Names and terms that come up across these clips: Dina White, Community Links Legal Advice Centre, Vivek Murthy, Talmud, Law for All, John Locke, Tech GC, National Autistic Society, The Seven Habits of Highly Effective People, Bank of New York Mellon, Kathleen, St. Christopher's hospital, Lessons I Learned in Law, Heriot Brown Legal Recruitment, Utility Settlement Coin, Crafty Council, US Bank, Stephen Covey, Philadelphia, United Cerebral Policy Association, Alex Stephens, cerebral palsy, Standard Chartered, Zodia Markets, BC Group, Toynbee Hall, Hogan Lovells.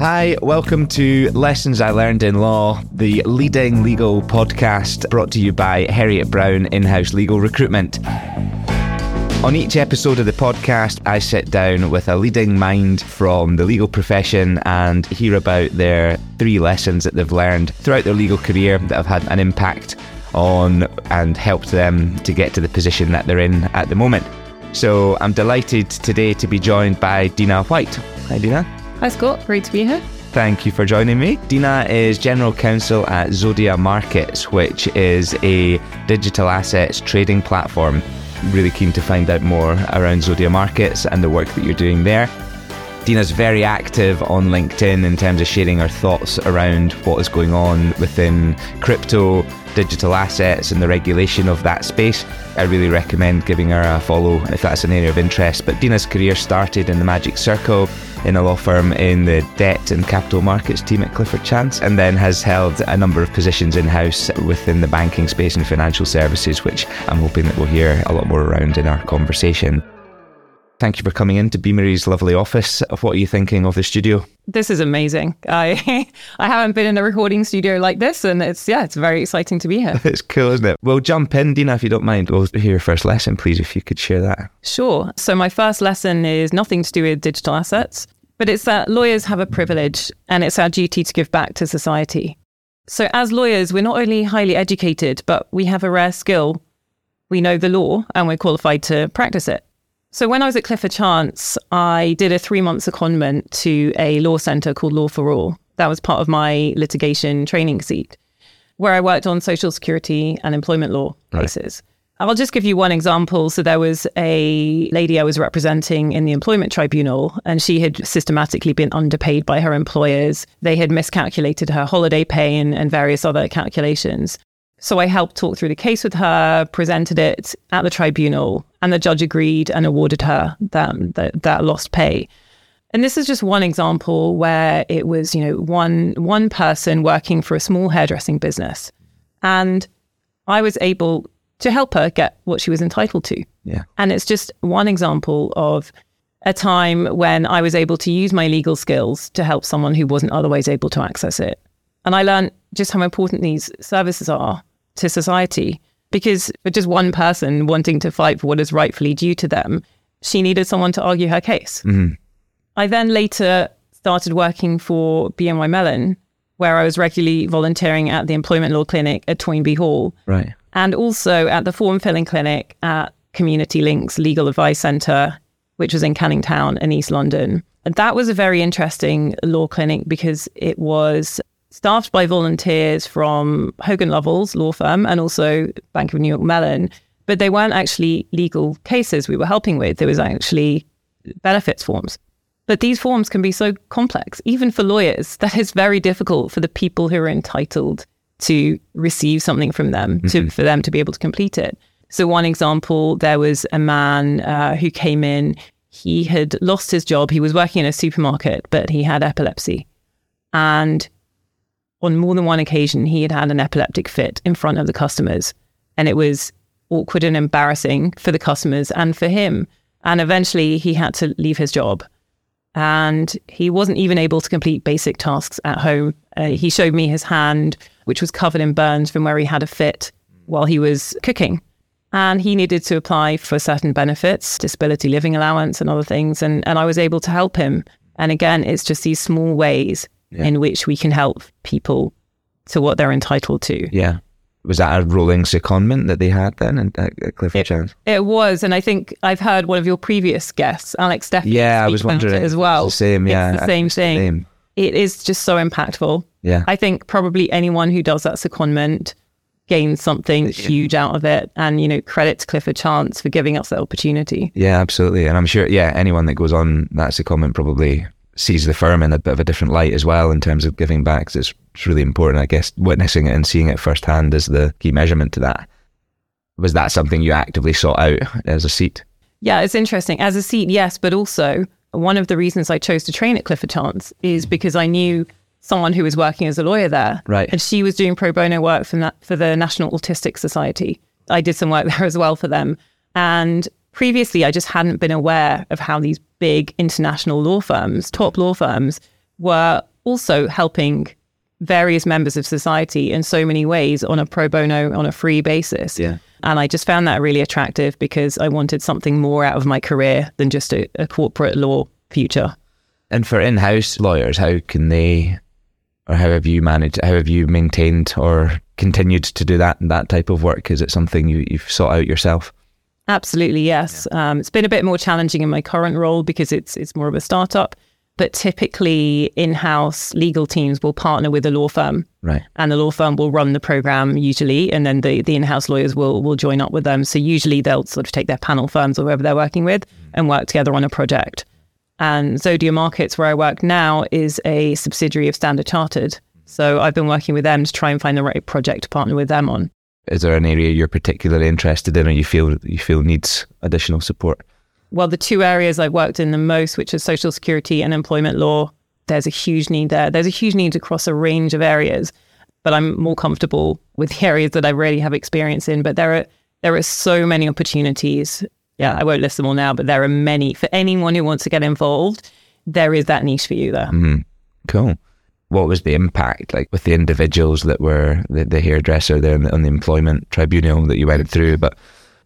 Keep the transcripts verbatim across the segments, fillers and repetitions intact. Hi, welcome to Lessons I Learned in Law, the leading legal podcast brought to you by Heriot Brown in-house legal recruitment. On each episode of the podcast, I sit down with a leading mind from the legal profession and hear about their three lessons that they've learned throughout their legal career that have had an impact on and helped them to get to the position that they're in at the moment. So I'm delighted today to be joined by Dina White. Hi, Dina. Hi, Scott. Great to be here. Thank you for joining me. Dina is General Counsel at Zodia Markets, which is a digital assets trading platform. Really keen to find out more around Zodia Markets and the work that you're doing there. Dina's very active on LinkedIn in terms of sharing her thoughts around what is going on within crypto, digital assets and the regulation of that space. I really recommend giving her a follow if that's an area of interest. But Dina's career started in the Magic Circle in a law firm in the debt and capital markets team at Clifford Chance, and then has held a number of positions in-house within the banking space and financial services, which I'm hoping that we'll hear a lot more around in our conversation. Thank you for coming in to Beamery's lovely office. What are you thinking of the studio? This is amazing. I I haven't been in a recording studio like this, and it's, yeah, it's very exciting to be here. It's cool, isn't it? We'll jump in, Dina, if you don't mind. We'll hear your first lesson, please, if you could share that. Sure. So my first lesson is nothing to do with digital assets, but it's that lawyers have a privilege, and it's our duty to give back to society. So as lawyers, we're not only highly educated, but we have a rare skill. We know the law, and we're qualified to practice it. So when I was at Clifford Chance, I did a three-month secondment to a law centre called Law for All. That was part of my litigation training seat, where I worked on social security and employment law cases. Right. I'll just give you one example. So there was a lady I was representing in the employment tribunal, and she had systematically been underpaid by her employers. They had miscalculated her holiday pay and, and various other calculations. So I helped talk through the case with her, presented it at the tribunal, and the judge agreed and awarded her that, that that lost pay. And this is just one example where it was, you know, one one person working for a small hairdressing business. And I was able to help her get what she was entitled to. Yeah. And it's just one example of a time when I was able to use my legal skills to help someone who wasn't otherwise able to access it. And I learned just how important these services are to society, because for just one person wanting to fight for what is rightfully due to them, she needed someone to argue her case. Mm-hmm. I then later started working for B N Y Mellon, where I was regularly volunteering at the employment law clinic at Toynbee Hall. Right. And also at the form filling clinic at Community Links Legal Advice Centre, which was in Canning Town in East London. And that was a very interesting law clinic because it was staffed by volunteers from Hogan Lovells law firm and also Bank of New York Mellon, but they weren't actually legal cases we were helping with. There was actually benefits forms. But these forms can be so complex, even for lawyers, that it's very difficult for the people who are entitled to receive something from them, mm-hmm. to, for them to be able to complete it. So one example, there was a man uh, who came in. He had lost his job. He was working in a supermarket, but he had epilepsy. And on more than one occasion, he had had an epileptic fit in front of the customers, and it was awkward and embarrassing for the customers and for him. And eventually he had to leave his job, and he wasn't even able to complete basic tasks at home. Uh, he showed me his hand, which was covered in burns from where he had a fit while he was cooking. And he needed to apply for certain benefits, disability living allowance and other things. And, and I was able to help him. And again, it's just these small ways Yeah. in which we can help people to what they're entitled to. Yeah. Was that a rolling secondment that they had then at, at Clifford Chance? It was. And I think I've heard one of your previous guests, Alex Stephens. Yeah, I was wondering. As well. It's the same, yeah. It's the same it's thing. The same. It is just so impactful. Yeah. I think probably anyone who does that secondment gains something yeah. huge out of it. And, you know, credit to Clifford Chance for giving us that opportunity. Yeah, absolutely. And I'm sure, yeah, anyone that goes on that secondment probably sees the firm in a bit of a different light as well in terms of giving back, because it's really important. I guess witnessing it and seeing it firsthand is the key measurement to that. Was that something you actively sought out as a seat? Yeah, it's interesting. As a seat, yes, but also one of the reasons I chose to train at Clifford Chance is because I knew someone who was working as a lawyer there. Right. And she was doing pro bono work for, na- for the National Autistic Society. I did some work there as well for them. And previously, I just hadn't been aware of how these big international law firms, top law firms, were also helping various members of society in so many ways on a pro bono, on a free basis. Yeah. And I just found that really attractive because I wanted something more out of my career than just a, a corporate law future. And for in-house lawyers, how can they, or how have you managed, how have you maintained or continued to do that that type of work? Is it something you, you've sought out yourself? Absolutely, yes. Yeah. Um, it's been a bit more challenging in my current role because it's it's more of a startup. But typically in-house legal teams will partner with a law firm, right? And the law firm will run the program usually, and then the, the in-house lawyers will will join up with them. So usually they'll sort of take their panel firms or whoever they're working with and work together on a project. And Zodia Markets, where I work now, is a subsidiary of Standard Chartered. So I've been working with them to try and find the right project to partner with them on. Is there an area you're particularly interested in or you feel you feel needs additional support? Well, the two areas I've worked in the most, which is social security and employment law, there's a huge need there. There's a huge need across a range of areas, but I'm more comfortable with the areas that I really have experience in. But there are there are so many opportunities. Yeah, I won't list them all now, but there are many. For anyone who wants to get involved, there is that niche for you there. Mm-hmm. Cool. What was the impact like with the individuals that were the, the hairdresser there on the, on the employment tribunal that you went through, but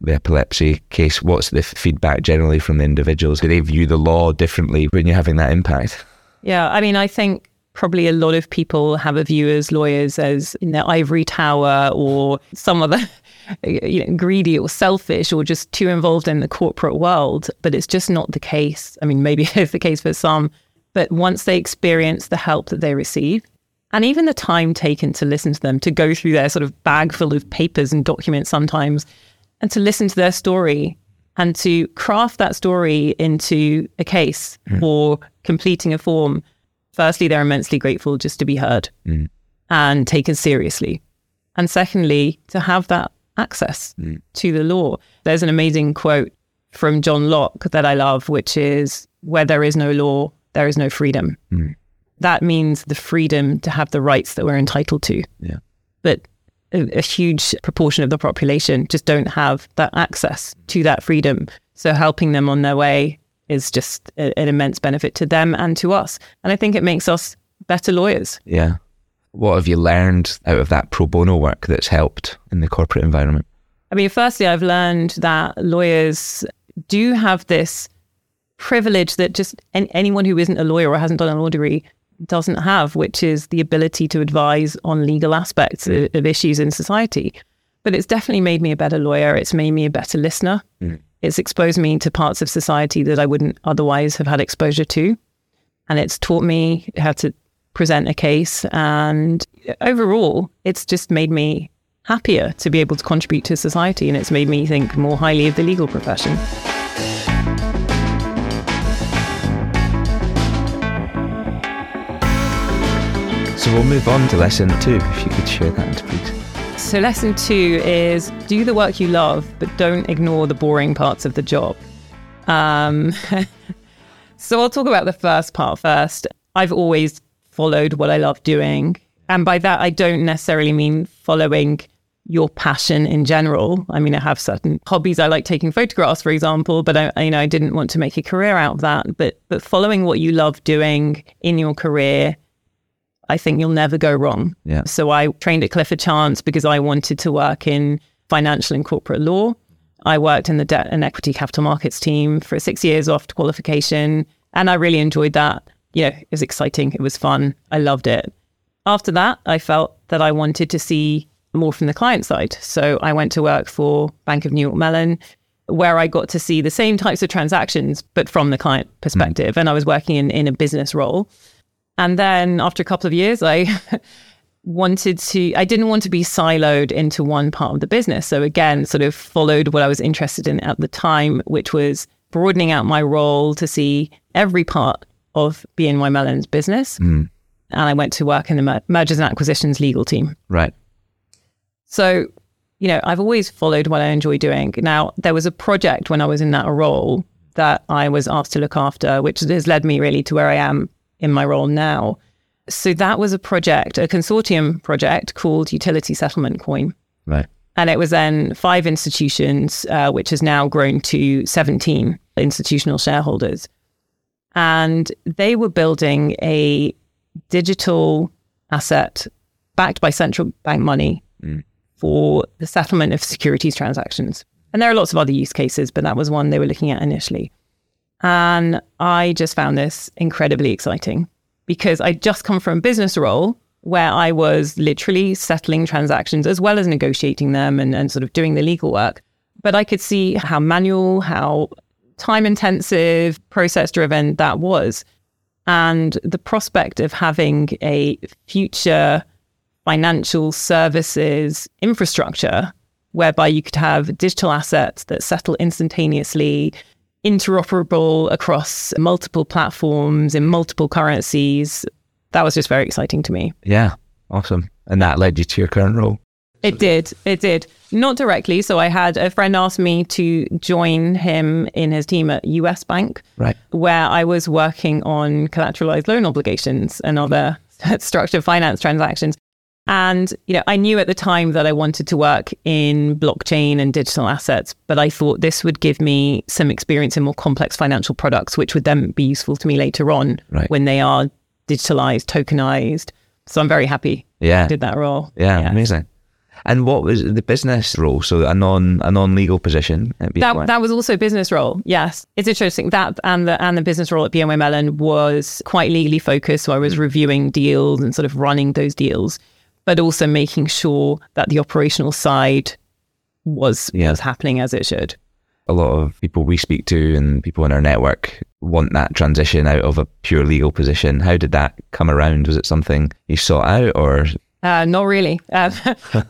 the epilepsy case? What's the f- feedback generally from the individuals? Do they view the law differently when you're having that impact? Yeah, I mean, I think probably a lot of people have a view as lawyers as in their ivory tower or some other, you know, greedy or selfish or just too involved in the corporate world, but it's just not the case. I mean, maybe it's the case for some, but once they experience the help that they receive, and even the time taken to listen to them, to go through their sort of bag full of papers and documents sometimes, and to listen to their story and to craft that story into a case mm. or completing a form, firstly, they're immensely grateful just to be heard mm. and taken seriously. And secondly, to have that access mm. to the law. There's an amazing quote from John Locke that I love, which is, where there is no law, there is no freedom. Mm. That means the freedom to have the rights that we're entitled to. Yeah. But a, a huge proportion of the population just don't have that access to that freedom. So helping them on their way is just a, an immense benefit to them and to us. And I think it makes us better lawyers. Yeah. What have you learned out of that pro bono work that's helped in the corporate environment? I mean, firstly, I've learned that lawyers do have this privilege that just any, anyone who isn't a lawyer or hasn't done a law degree doesn't have, which is the ability to advise on legal aspects mm. of, of issues in society. But it's definitely made me a better lawyer. It's made me a better listener. Mm. It's exposed me to parts of society that I wouldn't otherwise have had exposure to. And it's taught me how to present a case. And overall, it's just made me happier to be able to contribute to society. And it's made me think more highly of the legal profession. So we'll move on to lesson two, if you could share that, please. So lesson two is do the work you love, but don't ignore the boring parts of the job. Um, so I'll talk about the first part first. I've always followed what I love doing. And by that, I don't necessarily mean following your passion in general. I mean, I have certain hobbies. I like taking photographs, for example, but I, you know, I didn't want to make a career out of that. But, but following what you love doing in your career, I think you'll never go wrong. Yeah. So I trained at Clifford Chance because I wanted to work in financial and corporate law. I worked in the debt and equity capital markets team for six years after qualification. And I really enjoyed that. You know, it was exciting. It was fun. I loved it. After that, I felt that I wanted to see more from the client side. So I went to work for Bank of New York Mellon, where I got to see the same types of transactions, but from the client perspective. Mm. And I was working in, in a business role. And then after a couple of years, I wanted to, I didn't want to be siloed into one part of the business. So again, sort of followed what I was interested in at the time, which was broadening out my role to see every part of B N Y Mellon's business. Mm. And I went to work in the mer- mergers and acquisitions legal team. Right. So, you know, I've always followed what I enjoy doing. Now, there was a project when I was in that role that I was asked to look after, which has led me really to where I am in my role now. So that was a project, a consortium project called Utility Settlement Coin. Right. And it was then five institutions, uh, which has now grown to seventeen institutional shareholders. And they were building a digital asset backed by central bank money mm. for the settlement of securities transactions. And there are lots of other use cases, but that was one they were looking at initially. And I just found this incredibly exciting because I'd just come from a business role where I was literally settling transactions as well as negotiating them and, and sort of doing the legal work. But I could see how manual, how time-intensive, process-driven that was. And the prospect of having a future financial services infrastructure whereby you could have digital assets that settle instantaneously, interoperable across multiple platforms in multiple currencies, that was just very exciting to me. Yeah, awesome. And that led you to your current role? It did. It did. Not directly. So I had a friend ask me to join him in his team at U S Bank, right, where I was working on collateralized loan obligations and other structured finance transactions. And, you know, I knew at the time that I wanted to work in blockchain and digital assets, but I thought this would give me some experience in more complex financial products, which would then be useful to me later on right. when they are digitalized, tokenized. So I'm very happy yeah. I did that role. Yeah, yeah, amazing. And what was the business role? So a non a non-legal position at that, that was also a business role, yes. It's interesting. That and the and the business role at B N Y Mellon was quite legally focused. So I was reviewing deals and sort of running those deals, but also making sure that the operational side was, yeah. was happening as it should. A lot of people we speak to and people in our network want that transition out of a pure legal position. How did that come around? Was it something you sought out or...? Uh, not really. Um,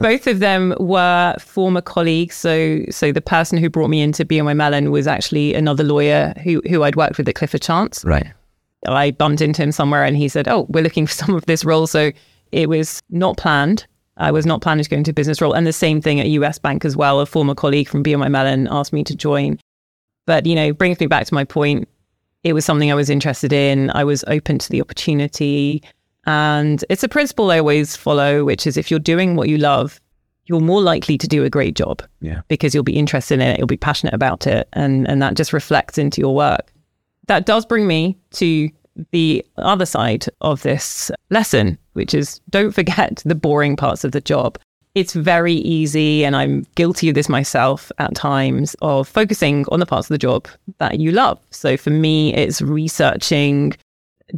both of them were former colleagues. So so the person who brought me into B N Y Mellon was actually another lawyer who, who I'd worked with at Clifford Chance. Right. I bumped into him somewhere and he said, oh, we're looking for some of this role. So it was not planned. I was not planning to go into a business role. And the same thing at U S Bank as well. A former colleague from B N Y Mellon asked me to join. But, you know, brings me back to my point. It was something I was interested in. I was open to the opportunity. And it's a principle I always follow, which is if you're doing what you love, you're more likely to do a great job yeah. because you'll be interested in it, you'll be passionate about it, and, and that just reflects into your work. That does bring me to the other side of this lesson, which is don't forget the boring parts of the job. It's very easy, and I'm guilty of this myself at times, of focusing on the parts of the job that you love. So for me, it's researching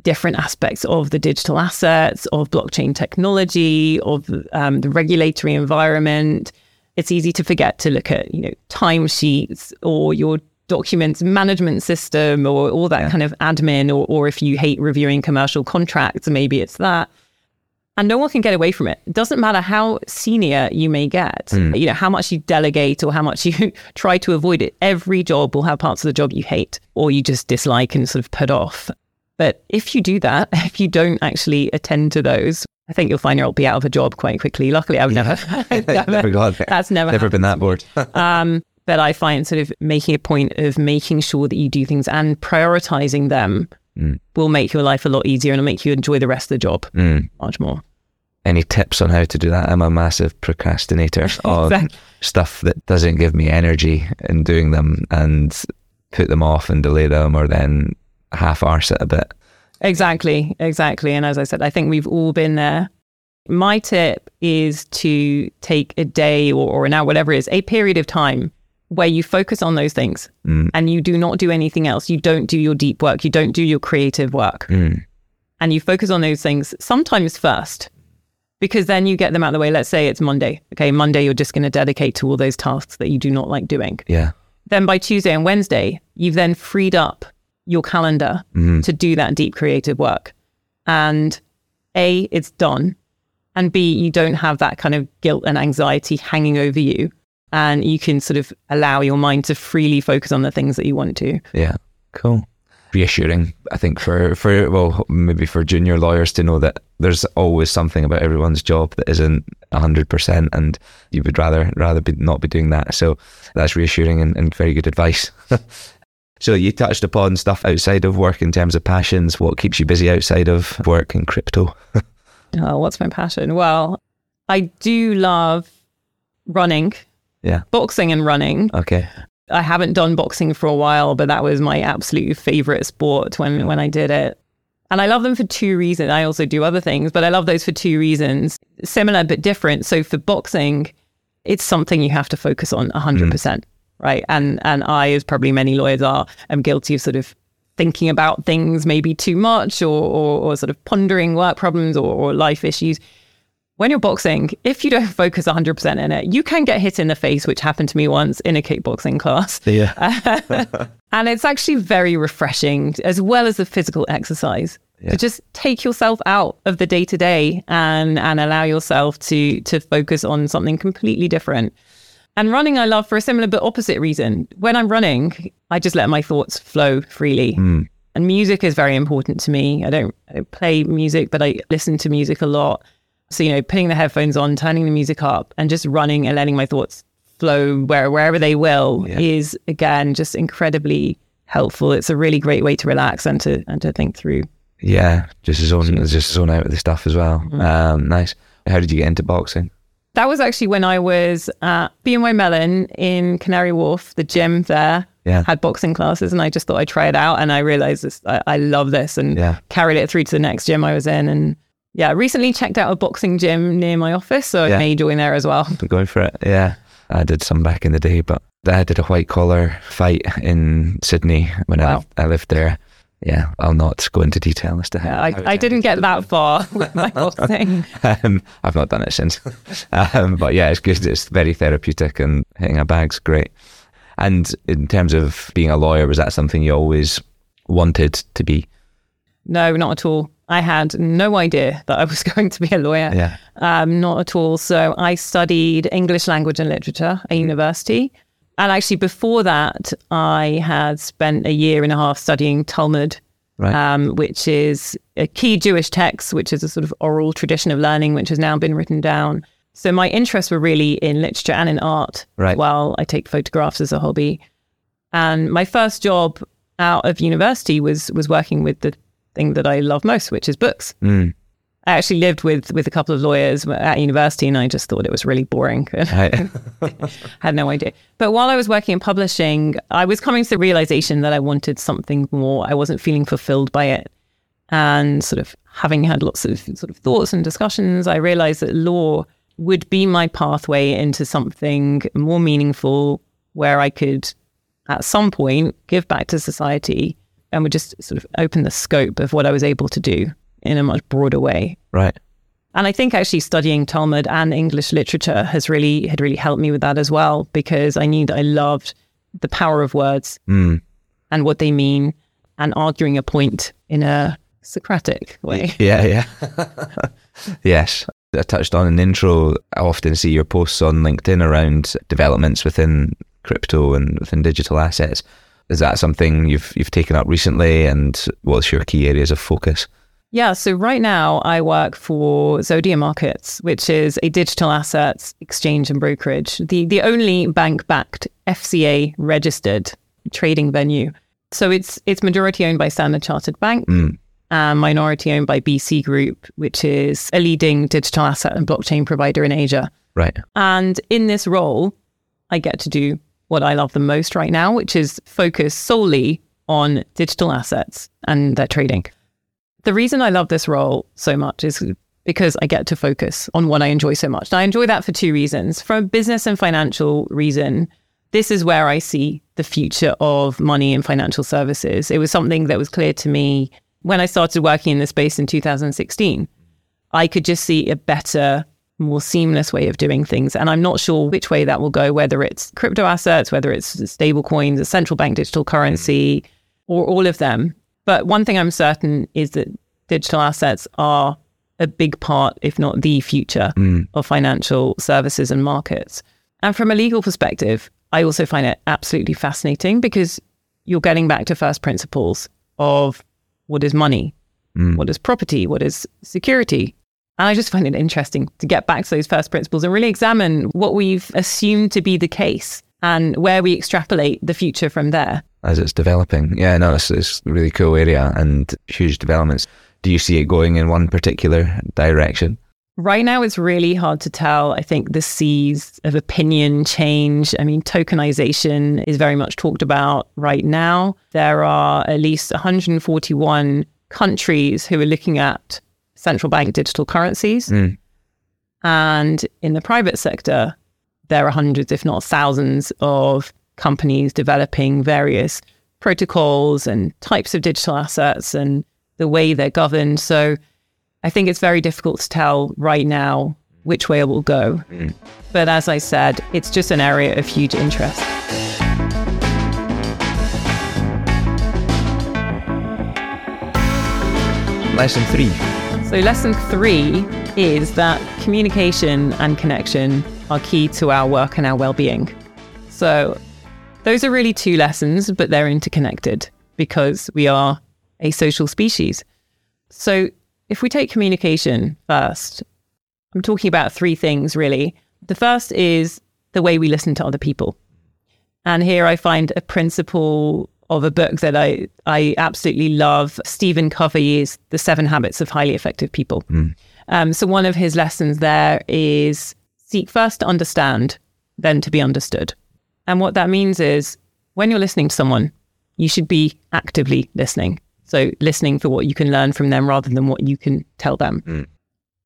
different aspects of the digital assets, of blockchain technology, of um, the regulatory environment. It's easy to forget to look at, you know, timesheets or your documents management system or all that yeah. kind of admin, or, or if you hate reviewing commercial contracts, maybe it's that. And no one can get away from it. It doesn't matter how senior you may get, mm. you know, how much you delegate or how much you try to avoid it. Every job will have parts of the job you hate or you just dislike and sort of put off. But if you do that, if you don't actually attend to those, I think you'll find you'll be out of a job quite quickly. Luckily, I've never, I've never, never got there. That's never, never been that bored. um, but I find sort of making a point of making sure that you do things and prioritizing them mm. will make your life a lot easier and will make you enjoy the rest of the job mm. much more. Any tips on how to do that? I'm a massive procrastinator on exactly. stuff that doesn't give me energy in doing them and put them off and delay them or then half-arse it a bit. Exactly, exactly. And as I said, I think we've all been there. My tip is to take a day or, or an hour, whatever it is, a period of time where you focus on those things mm. and you do not do anything else. You don't do your deep work. You don't do your creative work. Mm. And you focus on those things sometimes first because then you get them out of the way. Let's say it's Monday. Okay, Monday you're just going to dedicate to all those tasks that you do not like doing. Yeah. Then by Tuesday and Wednesday, you've then freed up your calendar mm-hmm. to do that deep creative work. And A, it's done. And B, you don't have that kind of guilt and anxiety hanging over you. And you can sort of allow your mind to freely focus on the things that you want to. Yeah, cool. Reassuring, I think, for, for well, maybe for junior lawyers to know that there's always something about everyone's job that isn't one hundred percent and you would rather rather be, not be doing that. So that's reassuring and, and very good advice. So you touched upon stuff outside of work in terms of passions. What keeps you busy outside of work and crypto? Oh, what's my passion? Well, I do love running. Yeah. Boxing and running. Okay. I haven't done boxing for a while, but that was my absolute favorite sport when, when I did it. And I love them for two reasons. I also do other things, but I love those for two reasons. Similar but different. So for boxing, it's something you have to focus on one hundred percent, mm. right? And and I, as probably many lawyers are, am guilty of sort of thinking about things maybe too much or or, or sort of pondering work problems or, or life issues. When you're boxing, if you don't focus one hundred percent in it, you can get hit in the face, which happened to me once in a kickboxing class. Yeah. And it's actually very refreshing, as well as the physical exercise. Yeah. So just take yourself out of the day-to-day and and allow yourself to to focus on something completely different. And running I love for a similar but opposite reason. When I'm running, I just let my thoughts flow freely. Mm. And music is very important to me. I don't, I don't play music, but I listen to music a lot. So, you know, putting the headphones on, turning the music up and just running and letting my thoughts flow where, wherever they will yeah. is, again, just incredibly helpful. It's a really great way to relax and to and to think through. Yeah, just zone, just zone out of the stuff as well. Mm-hmm. Um, nice. How did you get into boxing? That was actually when I was at B N Y Mellon in Canary Wharf, the gym there, yeah. had boxing classes and I just thought I'd try it out and I realised this, I, I love this and yeah. carried it through to the next gym I was in and yeah, recently checked out a boxing gym near my office, so yeah. I may join there as well. Go for it, yeah. I did some back in the day, but I did a white-collar fight in Sydney when wow. I, I lived there. Yeah, I'll not go into detail as to how... Yeah, I, how I didn't get that far with my boxing. um, I've not done it since. um, but yeah, it's good. It's very therapeutic and hitting a bag's great. And in terms of being a lawyer, was that something you always wanted to be? No, not at all. I had no idea that I was going to be a lawyer, yeah. um, not at all. So I studied English language and literature at university. And actually before that, I had spent a year and a half studying Talmud, right. um, which is a key Jewish text, which is a sort of oral tradition of learning, which has now been written down. So my interests were really in literature and in art. Right. While I take photographs as a hobby. And my first job out of university was was working with the thing that I love most, which is books. Mm. I actually lived with with a couple of lawyers at university and I just thought it was really boring. I had no idea. But while I was working in publishing, I was coming to the realization that I wanted something more. I wasn't feeling fulfilled by it. And sort of having had lots of sort of thoughts and discussions, I realized that law would be my pathway into something more meaningful where I could, at some point, give back to society and would just sort of open the scope of what I was able to do in a much broader way. Right. And I think actually studying Talmud and English literature has really, had really helped me with that as well, because I knew that I loved the power of words mm. and what they mean and arguing a point in a Socratic way. Yeah, yeah. Yes. I touched on an intro. I often see your posts on LinkedIn around developments within crypto and within digital assets. Is that something you've you've taken up recently and what's your key areas of focus? Yeah, so right now I work for Zodia Markets, which is a digital assets exchange and brokerage, the the only bank-backed F C A-registered trading venue. So it's it's majority owned by Standard Chartered Bank, mm. and minority owned by B C Group, which is a leading digital asset and blockchain provider in Asia. Right. And in this role, I get to do what I love the most right now, which is focus solely on digital assets and their trading. The reason I love this role so much is because I get to focus on what I enjoy so much. And I enjoy that for two reasons. From a business and financial reason, this is where I see the future of money and financial services. It was something that was clear to me when I started working in this space in two thousand sixteen. I could just see a better, more seamless way of doing things. And I'm not sure which way that will go, whether it's crypto assets, whether it's stable coins, a central bank digital currency, or all of them. But one thing I'm certain is that digital assets are a big part, if not the future, mm. of financial services and markets. And from a legal perspective, I also find it absolutely fascinating because you're getting back to first principles of what is money, mm. what is property, what is security. And I just find it interesting to get back to those first principles and really examine what we've assumed to be the case and where we extrapolate the future from there. As it's developing. Yeah, no, it's, it's a really cool area and huge developments. Do you see it going in one particular direction? Right now, it's really hard to tell. I think the seas of opinion change. I mean, tokenization is very much talked about right now. There are at least one hundred forty-one countries who are looking at central bank digital currencies. Mm. And in the private sector, there are hundreds, if not thousands, of companies developing various protocols and types of digital assets and the way they're governed. So I think it's very difficult to tell right now which way it will go. Mm. But as I said, it's just an area of huge interest. Lesson three. So lesson three is that communication and connection are key to our work and our well-being. So those are really two lessons, but they're interconnected because we are a social species. So if we take communication first, I'm talking about three things, really. The first is the way we listen to other people. And here I find a principle of a book that I, I absolutely love. Stephen Covey's The Seven Habits of Highly Effective People. Mm. Um, so one of his lessons there is seek first to understand, then to be understood. And what that means is when you're listening to someone, you should be actively listening. So listening for what you can learn from them rather than what you can tell them. Mm.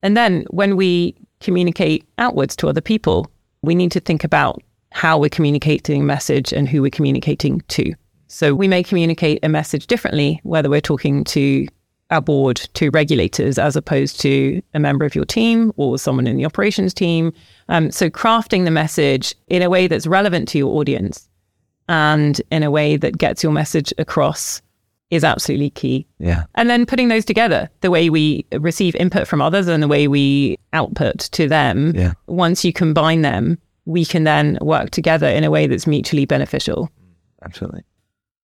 And then when we communicate outwards to other people, we need to think about how we're communicating a message and who we're communicating to. So we may communicate a message differently, whether we're talking to our board, to regulators, as opposed to a member of your team or someone in the operations team. Um, so crafting the message in a way that's relevant to your audience and in a way that gets your message across is absolutely key. Yeah. And then putting those together, the way we receive input from others and the way we output to them. Yeah. Once you combine them, we can then work together in a way that's mutually beneficial. Absolutely.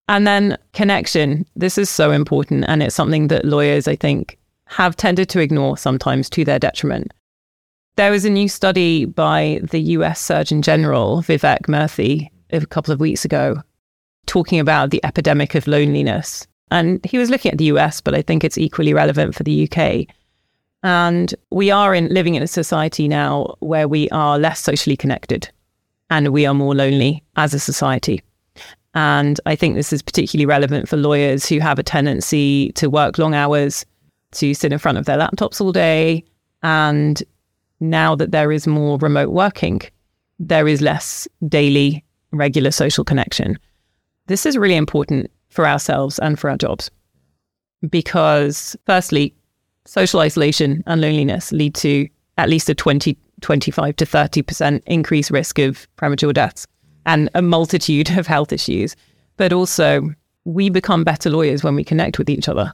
And then connection. This is so important. And it's something that lawyers, I think, have tended to ignore sometimes to their detriment. There was a new study by the U S Surgeon General, Vivek Murthy, a couple of weeks ago, talking about the epidemic of loneliness. And he was looking at the U S, but I think it's equally relevant for the U K. And we are in, living in a society now where we are less socially connected and we are more lonely as a society. And I think this is particularly relevant for lawyers who have a tendency to work long hours, to sit in front of their laptops all day. And now that there is more remote working, there is less daily, regular social connection. This is really important for ourselves and for our jobs because, firstly, social isolation and loneliness lead to at least a twenty, twenty-five to thirty percent increased risk of premature deaths and a multitude of health issues. But also, we become better lawyers when we connect with each other.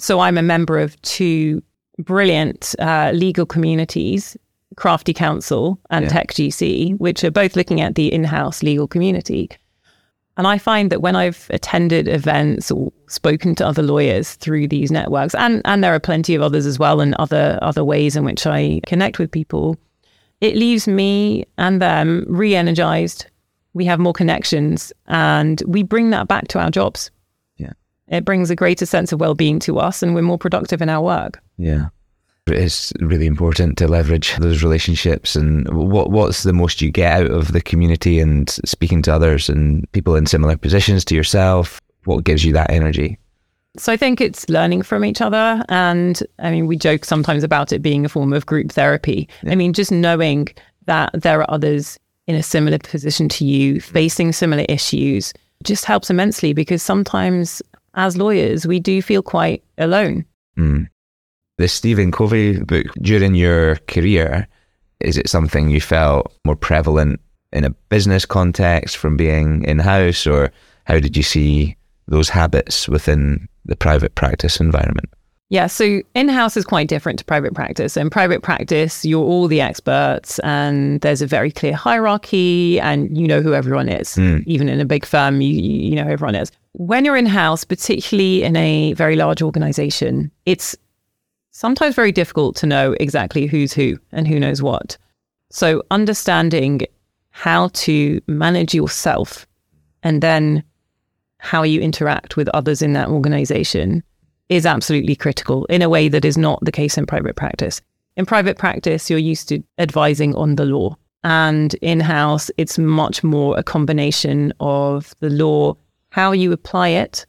So I'm a member of two brilliant uh, legal communities, Crafty Council and yeah. Tech G C, which are both looking at the in-house legal community. And I find that when I've attended events or spoken to other lawyers through these networks, and, and there are plenty of others as well and other other ways in which I connect with people, it leaves me and them re-energized. We have more connections and we bring that back to our jobs. Yeah, it brings a greater sense of well-being to us and we're more productive in our work. Yeah. It's really important to leverage those relationships. And what what's the most you get out of the community and speaking to others and people in similar positions to yourself? What gives you that energy? So I think it's learning from each other. And I mean, we joke sometimes about it being a form of group therapy. Yeah. I mean, just knowing that there are others in a similar position to you, facing similar issues, just helps immensely because sometimes as lawyers, we do feel quite alone. Mm. The Stephen Covey book, during your career, is it something you felt more prevalent in a business context from being in-house, or how did you see those habits within the private practice environment? Yeah, so in-house is quite different to private practice. In private practice, you're all the experts and there's a very clear hierarchy and you know who everyone is. Mm. Even in a big firm, you, you know who everyone is. When you're in-house, particularly in a very large organisation, it's sometimes very difficult to know exactly who's who and who knows what. So understanding how to manage yourself and then how you interact with others in that organization is absolutely critical in a way that is not the case in private practice. In private practice, you're used to advising on the law, and in-house, it's much more a combination of the law, how you apply it,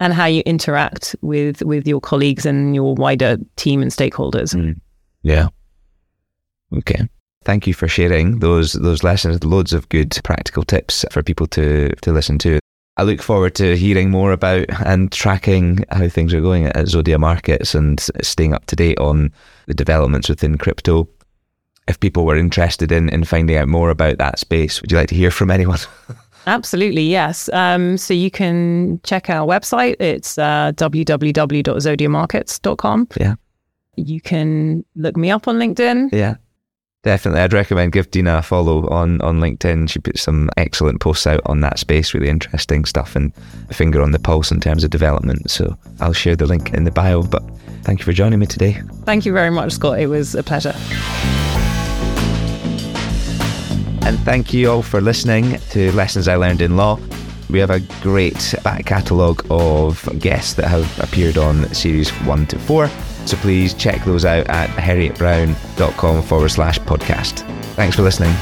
and how you interact with with your colleagues and your wider team and stakeholders. Mm. Yeah. Okay. Thank you for sharing those those lessons. Loads of good practical tips for people to to listen to. I look forward to hearing more about and tracking how things are going at Zodia Markets and staying up to date on the developments within crypto. If people were interested in, in finding out more about that space, would you like to hear from anyone? Absolutely, yes. Um, so you can check our website. It's uh, w w w dot zodia markets dot com. Yeah. You can look me up on LinkedIn. Yeah. Definitely. I'd recommend give Dina a follow on, on LinkedIn. She puts some excellent posts out on that space, really interesting stuff and a finger on the pulse in terms of development. So I'll share the link in the bio. But thank you for joining me today. Thank you very much, Scott. It was a pleasure. And thank you all for listening to Lessons I Learned in Law. We have a great back catalogue of guests that have appeared on series one to four. So please check those out at heriot brown dot com forward slash podcast. Thanks for listening.